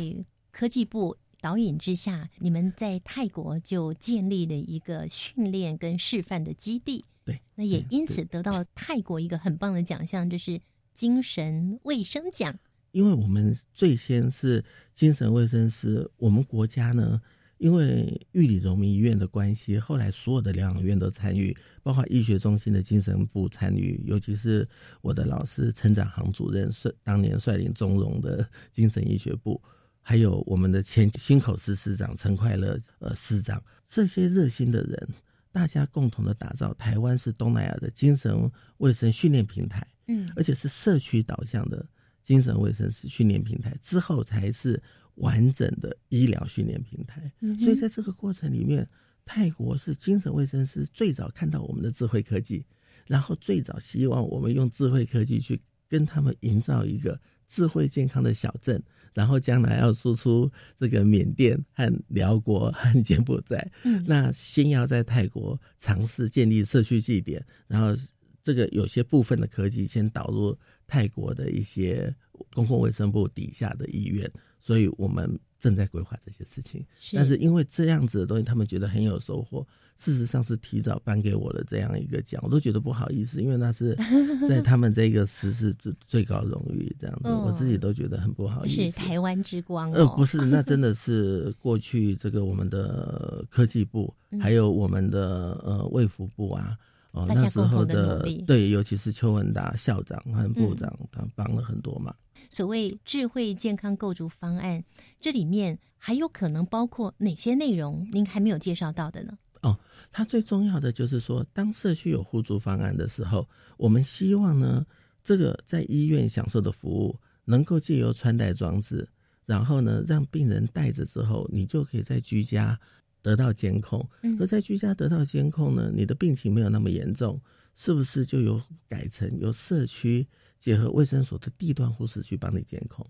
科技部导引之下，你们在泰国就建立了一个训练跟示范的基地。对，那也因此得到泰国一个很棒的奖项，就是精神卫生奖。因为我们最先是精神卫生师，我们国家呢，因为玉里荣民医院的关系，后来所有的疗养院都参与，包括医学中心的精神部参与，尤其是我的老师陈展航主任当年率领中荣的精神医学部，还有我们的前新口司司长陈快乐司长，这些热心的人大家共同的打造台湾是东南亚的精神卫生训练平台，而且是社区导向的精神卫生训练平台之后才是完整的医疗训练平台。所以在这个过程里面，泰国是精神卫生师最早看到我们的智慧科技，然后最早希望我们用智慧科技去跟他们营造一个智慧健康的小镇，然后将来要输出这个缅甸和辽国和柬埔寨。那先要在泰国尝试建立社区据点，然后这个有些部分的科技先导入泰国的一些公共卫生部底下的医院，所以我们正在规划这些事情。但是因为这样子的东西他们觉得很有收获，事实上是提早颁给我的这样一个奖，我都觉得不好意思，因为那是在他们这个时事最高荣誉这样子我自己都觉得很不好意思。这是台湾之光不是，那真的是过去这个我们的科技部还有我们的卫福部啊那时候的对，尤其是邱文达校长和部长他帮了很多忙。所谓智慧健康构筑方案，这里面还有可能包括哪些内容您还没有介绍到的呢？它最重要的就是说，当社区有互助方案的时候，我们希望呢，这个在医院享受的服务能够借由穿戴装置，然后呢让病人戴着之后，你就可以在居家得到监控。而在居家得到监控呢，你的病情没有那么严重，是不是就有改成由社区结合卫生所的地段护士去帮你监控？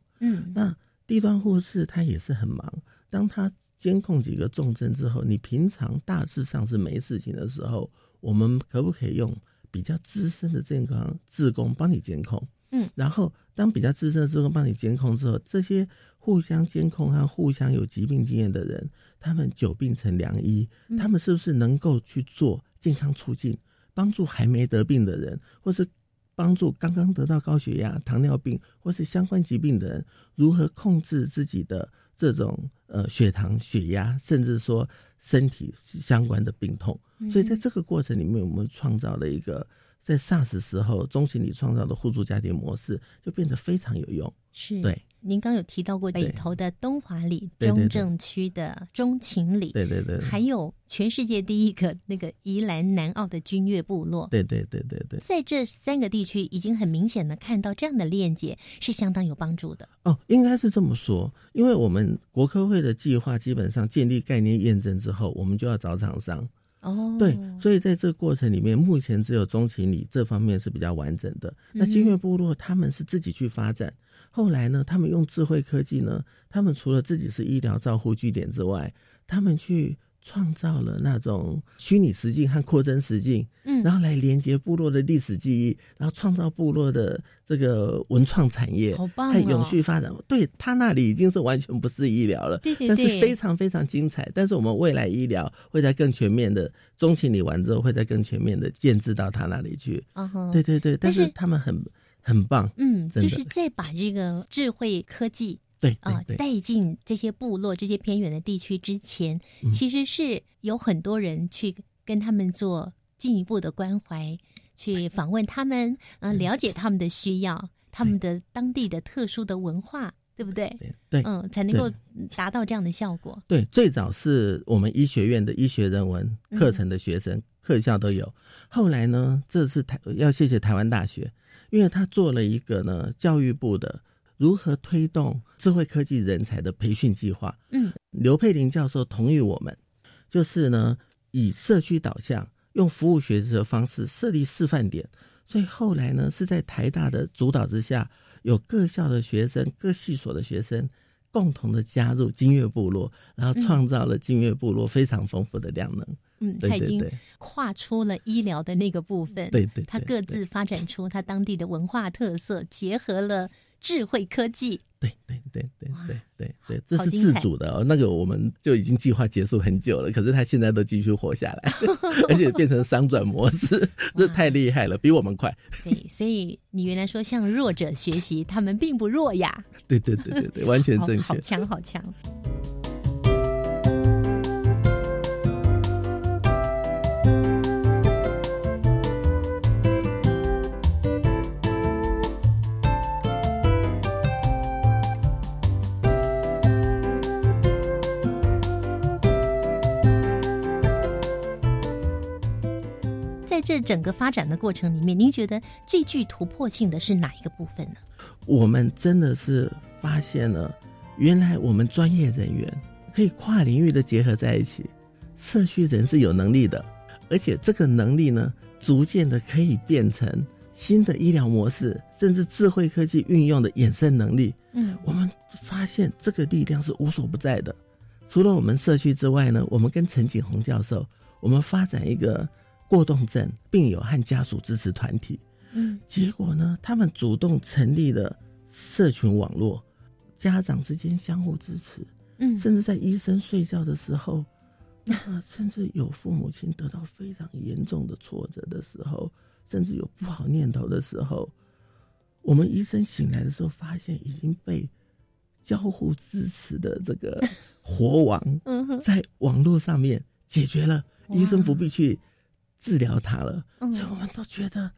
那地段护士他也是很忙，当他监控几个重症之后，你平常大致上是没事情的时候，我们可不可以用比较资深的健康志工帮你监控？然后当比较资深的志工帮你监控之后，这些互相监控和互相有疾病经验的人，他们久病成良医，他们是不是能够去做健康促进，帮助还没得病的人，或是帮助刚刚得到高血压、糖尿病或是相关疾病的人，如何控制自己的这种血糖、血压，甚至说身体相关的病痛。所以在这个过程里面，我们创造了一个在 SARS 时候中心里创造的互助家庭模式，就变得非常有用。是，对。您刚有提到过北投的东华里，中正区的中勤里，对，还有全世界第一个那个宜兰南澳的军乐部落，对，在这三个地区已经很明显的看到这样的链接是相当有帮助的。应该是这么说，因为我们国科会的计划基本上建立概念验证之后，我们就要找厂商。对，所以在这个过程里面，目前只有中勤里这方面是比较完整的。那军乐部落他们是自己去发展。后来呢，他们用智慧科技呢，他们除了自己是医疗照护据点之外，他们去创造了那种虚拟实境和扩增实境，然后来连接部落的历史记忆，然后创造部落的这个文创产业，好棒还永续发展。对，他那里已经是完全不是医疗了，对，但是非常非常精彩。但是我们未来医疗会在更全面的中期理完之后，会在更全面的建制到他那里去。对，但是他们很棒，就是再把这个智慧科技对带进这些部落、这些偏远的地区之前，其实是有很多人去跟他们做进一步的关怀，去访问他们，了解他们的需要，他们的当地的特殊的文化，对不对？对，才能够达到这样的效果。对，最早是我们医学院的医学人文课程的学生，课校都有。后来呢，这是要谢谢台湾大学，因为他做了一个呢教育部的如何推动智慧科技人才的培训计划。刘佩玲教授同意我们，就是呢以社区导向，用服务学习的方式设立示范点。所以后来呢是在台大的主导之下，有各校的学生、各系所的学生共同的加入金月部落，然后创造了金月部落非常丰富的量能。他已经跨出了医疗的那个部分，对，他各自发展出他当地的文化特色，结合了智慧科技。对，这是自主的。那个我们就已经计划结束很久了，可是他现在都继续活下来，而且变成商转模式，这太厉害了，比我们快。对，所以你原来说向弱者学习，他们并不弱呀。对，完全正确。好强。这整个发展的过程里面，您觉得最具突破性的是哪一个部分呢？我们真的是发现了，原来我们专业人员可以跨领域的结合在一起，社区人是有能力的，而且这个能力呢，逐渐的可以变成新的医疗模式，甚至智慧科技运用的衍生能力。我们发现这个力量是无所不在的。除了我们社区之外呢，我们跟陈景宏教授，我们发展一个过动症病友和家属支持团体。结果呢，他们主动成立了社群网络，家长之间相互支持，甚至在医生睡觉的时候，甚至有父母亲得到非常严重的挫折的时候，甚至有不好念头的时候，我们医生醒来的时候发现已经被交互支持的这个火网在网络上面解决了，医生不必去治疗它了。所以我们都觉得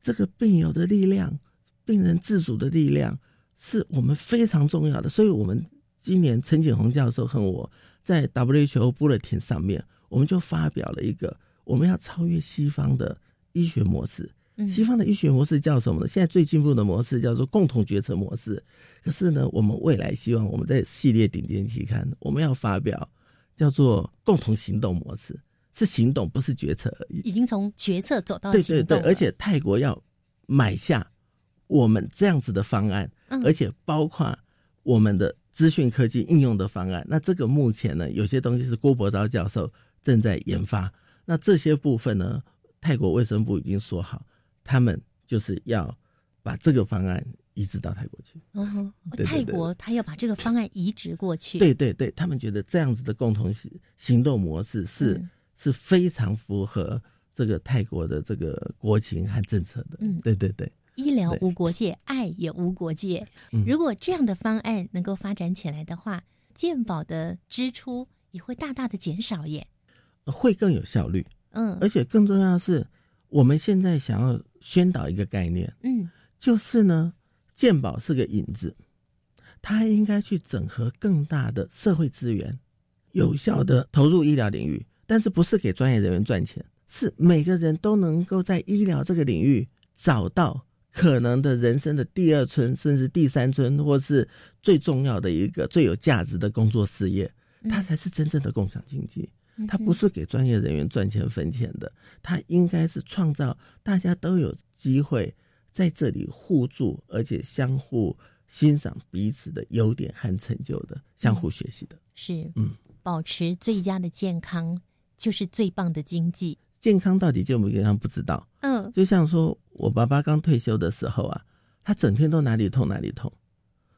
这个病友的力量，病人自主的力量是我们非常重要的。所以我们今年陈景宏教授和我在 WHO Bulletin 上面，我们就发表了一个我们要超越西方的医学模式。西方的医学模式叫什么呢？现在最进步的模式叫做共同决策模式。可是呢，我们未来希望我们在系列顶尖期刊，我们要发表叫做共同行动模式，是行动不是决策而已，已经从决策走到行动了。对对对，而且泰国要买下我们这样子的方案，而且包括我们的资讯科技应用的方案。那这个目前呢，有些东西是郭伯钊教授正在研发，那这些部分呢，泰国卫生部已经说好，他们就是要把这个方案移植到泰国去。对对对，泰国他要把这个方案移植过去。对对对，他们觉得这样子的共同行动模式是非常符合这个泰国的这个国情和政策的。对对对，医疗无国界，爱也无国界。如果这样的方案能够发展起来的话，健保的支出也会大大的减少耶，会更有效率。而且更重要的是，我们现在想要宣导一个概念，就是呢，健保是个引子，它应该去整合更大的社会资源，有效的投入医疗领域。但是不是给专业人员赚钱，是每个人都能够在医疗这个领域找到可能的人生的第二春，甚至第三春，或是最重要的一个最有价值的工作事业，它才是真正的共享经济。它不是给专业人员赚钱分钱的，它应该是创造大家都有机会在这里互助，而且相互欣赏彼此的优点和成就的，相互学习的。是，保持最佳的健康就是最棒的经济。健康到底健不健康不知道。就像说我爸爸刚退休的时候啊，他整天都哪里痛哪里痛，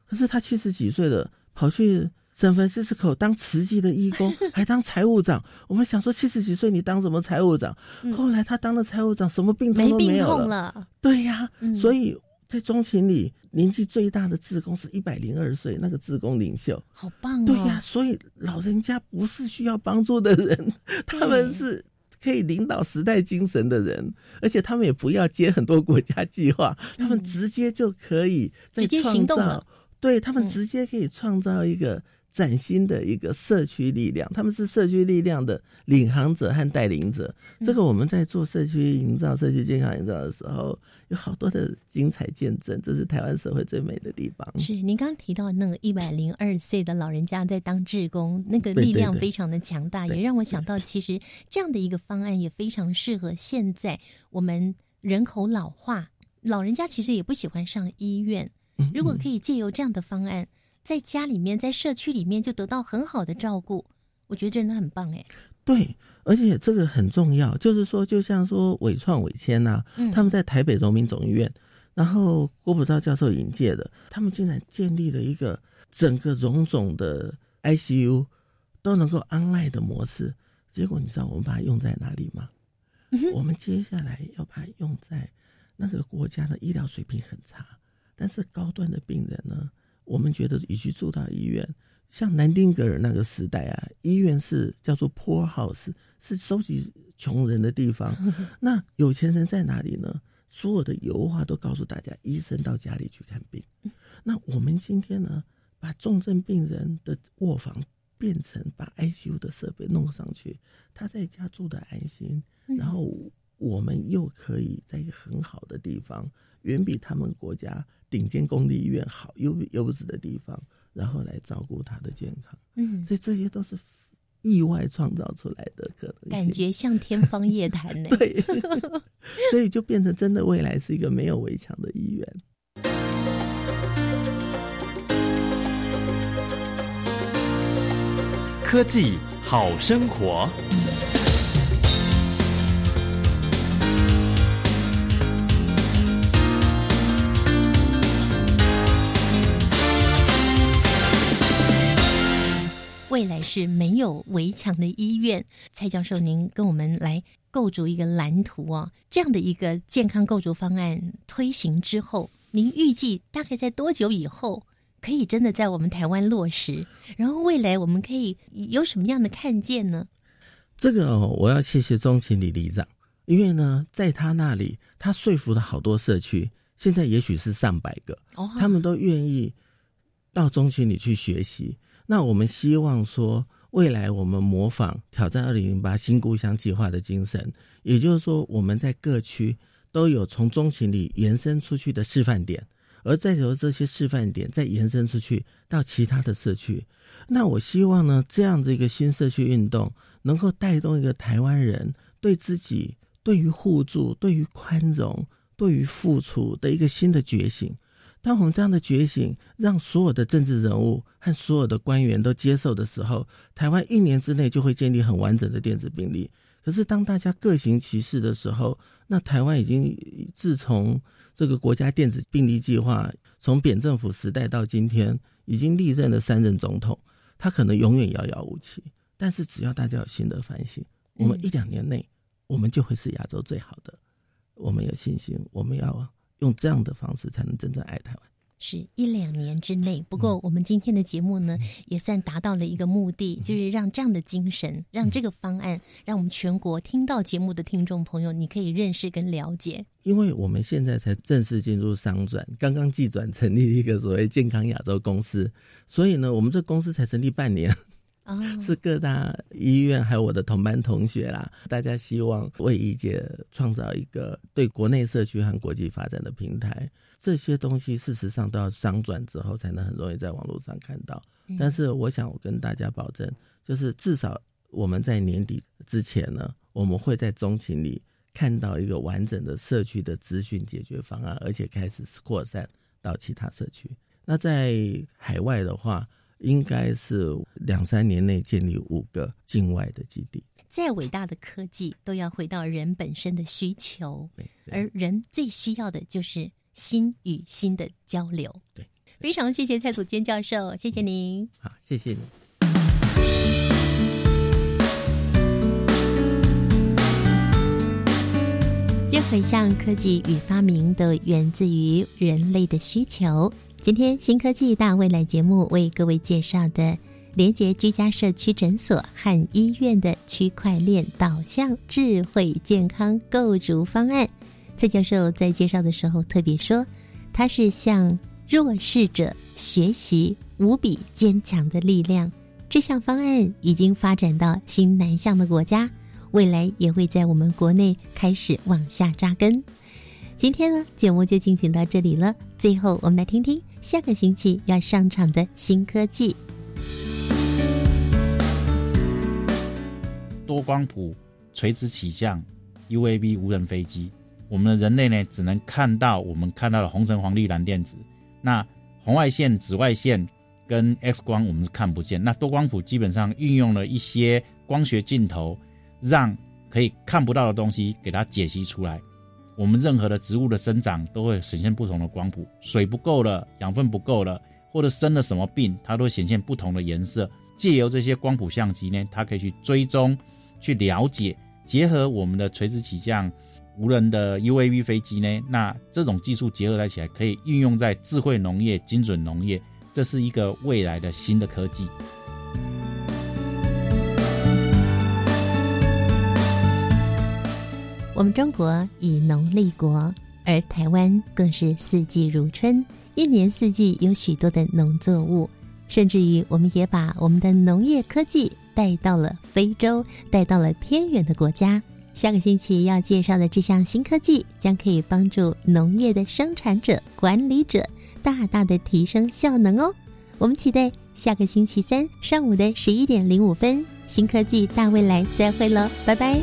可是他70几岁了，跑去圣凡西斯科当慈济的义工，还当财务长。我们想说70几岁你当什么财务长？后来他当了财务长，什么病痛都没有了。对呀，所以在中情里年纪最大的志工是102岁，那个志工领袖好棒哦。对呀，所以老人家不是需要帮助的人，他们是可以领导时代精神的人，而且他们也不要接很多国家计划，他们直接就可以直接行动了。对，他们直接可以创造一个崭新的一个社区力量，他们是社区力量的领航者和带领者。这个我们在做社区营造、社区健康营造的时候，有好多的精彩见证，这是台湾社会最美的地方。是，您刚提到那个102岁的老人家在当志工，那个力量非常的强大。对对对，也让我想到，其实这样的一个方案也非常适合现在我们人口老化，老人家其实也不喜欢上医院，如果可以借由这样的方案，在家里面，在社区里面就得到很好的照顾，我觉得真的很棒。对，而且这个很重要，就是说就像说伟创伟谦啊，他们在台北荣民总医院，然后郭伯钊教授引介的，他们竟然建立了一个整个荣总的 ICU 都能够 online 的模式。结果你知道我们把它用在哪里吗？我们接下来要把它用在那个国家的医疗水平很差，但是高端的病人呢，我们觉得与其住到医院，像南丁格尔那个时代啊，医院是叫做 poor house， 是收集穷人的地方。那有钱人在哪里呢？所有的油画都告诉大家，医生到家里去看病。那我们今天呢，把重症病人的卧房变成把 ICU 的设备弄上去，他在家住得安心，然后我们又可以在一个很好的地方，远比他们国家顶尖公立医院好优质的地方，然后来照顾他的健康。嗯，所以这些都是意外创造出来的可能性，感觉像天方夜谭呢。对，所以就变成真的未来是一个没有围墙的医院。科技好生活。未来是没有围墙的医院，蔡教授，您跟我们来构筑一个蓝图哦。这样的一个健康构筑方案推行之后，您预计大概在多久以后可以真的在我们台湾落实？然后未来我们可以有什么样的看见呢？这个我要谢谢钟琴李理长，因为呢，在他那里，他说服了好多社区，现在也许是100个，他们都愿意到中心里去学习。那我们希望说，未来我们模仿挑战2008新故乡计划的精神，也就是说，我们在各区都有从中型里延伸出去的示范点，而再由这些示范点再延伸出去到其他的社区。那我希望呢，这样的一个新社区运动能够带动一个台湾人对自己、对于互助、对于宽容、对于付出的一个新的觉醒。当我们这样的觉醒让所有的政治人物和所有的官员都接受的时候，台湾1年之内就会建立很完整的电子病历。可是当大家各行其事的时候，那台湾已经自从这个国家电子病历计划从扁政府时代到今天，已经历任了3任总统，他可能永远遥遥无期。但是只要大家有新的反省，我们1-2年内我们就会是亚洲最好的，我们有信心，我们要用这样的方式才能真正爱台湾。是1-2年之内。不过我们今天的节目呢，也算达到了一个目的，就是让这样的精神，让这个方案，让我们全国听到节目的听众朋友，你可以认识跟了解。因为我们现在才正式进入商转，刚刚技转成立一个所谓健康亚洲公司，所以呢，我们这公司才成立半年。是各大医院还有我的同班同学啦，大家希望为医界创造一个对国内社区和国际发展的平台。这些东西事实上都要商转之后才能很容易在网络上看到，但是我想我跟大家保证，就是至少我们在年底之前呢，我们会在中情里看到一个完整的社区的资讯解决方案，而且开始扩散到其他社区。那在海外的话，应该是2-3年内建立5个境外的基地。再伟大的科技都要回到人本身的需求，而人最需要的就是心与心的交流。对，非常谢谢蔡祖坚教授，谢谢您。好，谢谢您。任何一项科技与发明都源自于人类的需求。今天新科技大未来节目为各位介绍的连结居家社区诊所和医院的区块链导向智慧健康构筑方案，蔡教授在介绍的时候特别说，它是向弱势者学习无比坚强的力量。这项方案已经发展到新南向的国家，未来也会在我们国内开始往下扎根。今天呢，节目就进行到这里了。最后，我们来听听下个星期要上场的新科技。多光谱、垂直起降、UAV 无人飞机，我们的人类呢，只能看到我们看到的红橙黄绿蓝靛紫。那红外线、紫外线跟 X 光我们是看不见。那多光谱基本上运用了一些光学镜头，让可以看不到的东西给它解析出来。我们任何的植物的生长都会显现不同的光谱，水不够了，养分不够了，或者生了什么病，它都会显现不同的颜色。借由这些光谱相机呢，它可以去追踪、去了解。结合我们的垂直起降无人的 UAV 飞机呢，那这种技术结合在起来，可以运用在智慧农业、精准农业，这是一个未来的新的科技。我们中国以农立国，而台湾更是四季如春，一年四季有许多的农作物，甚至于我们也把我们的农业科技带到了非洲，带到了偏远的国家，下个星期要介绍的这项新科技将可以帮助农业的生产者、管理者大大的提升效能哦。我们期待下个星期三上午的11点05分，新科技大未来再会了，拜拜。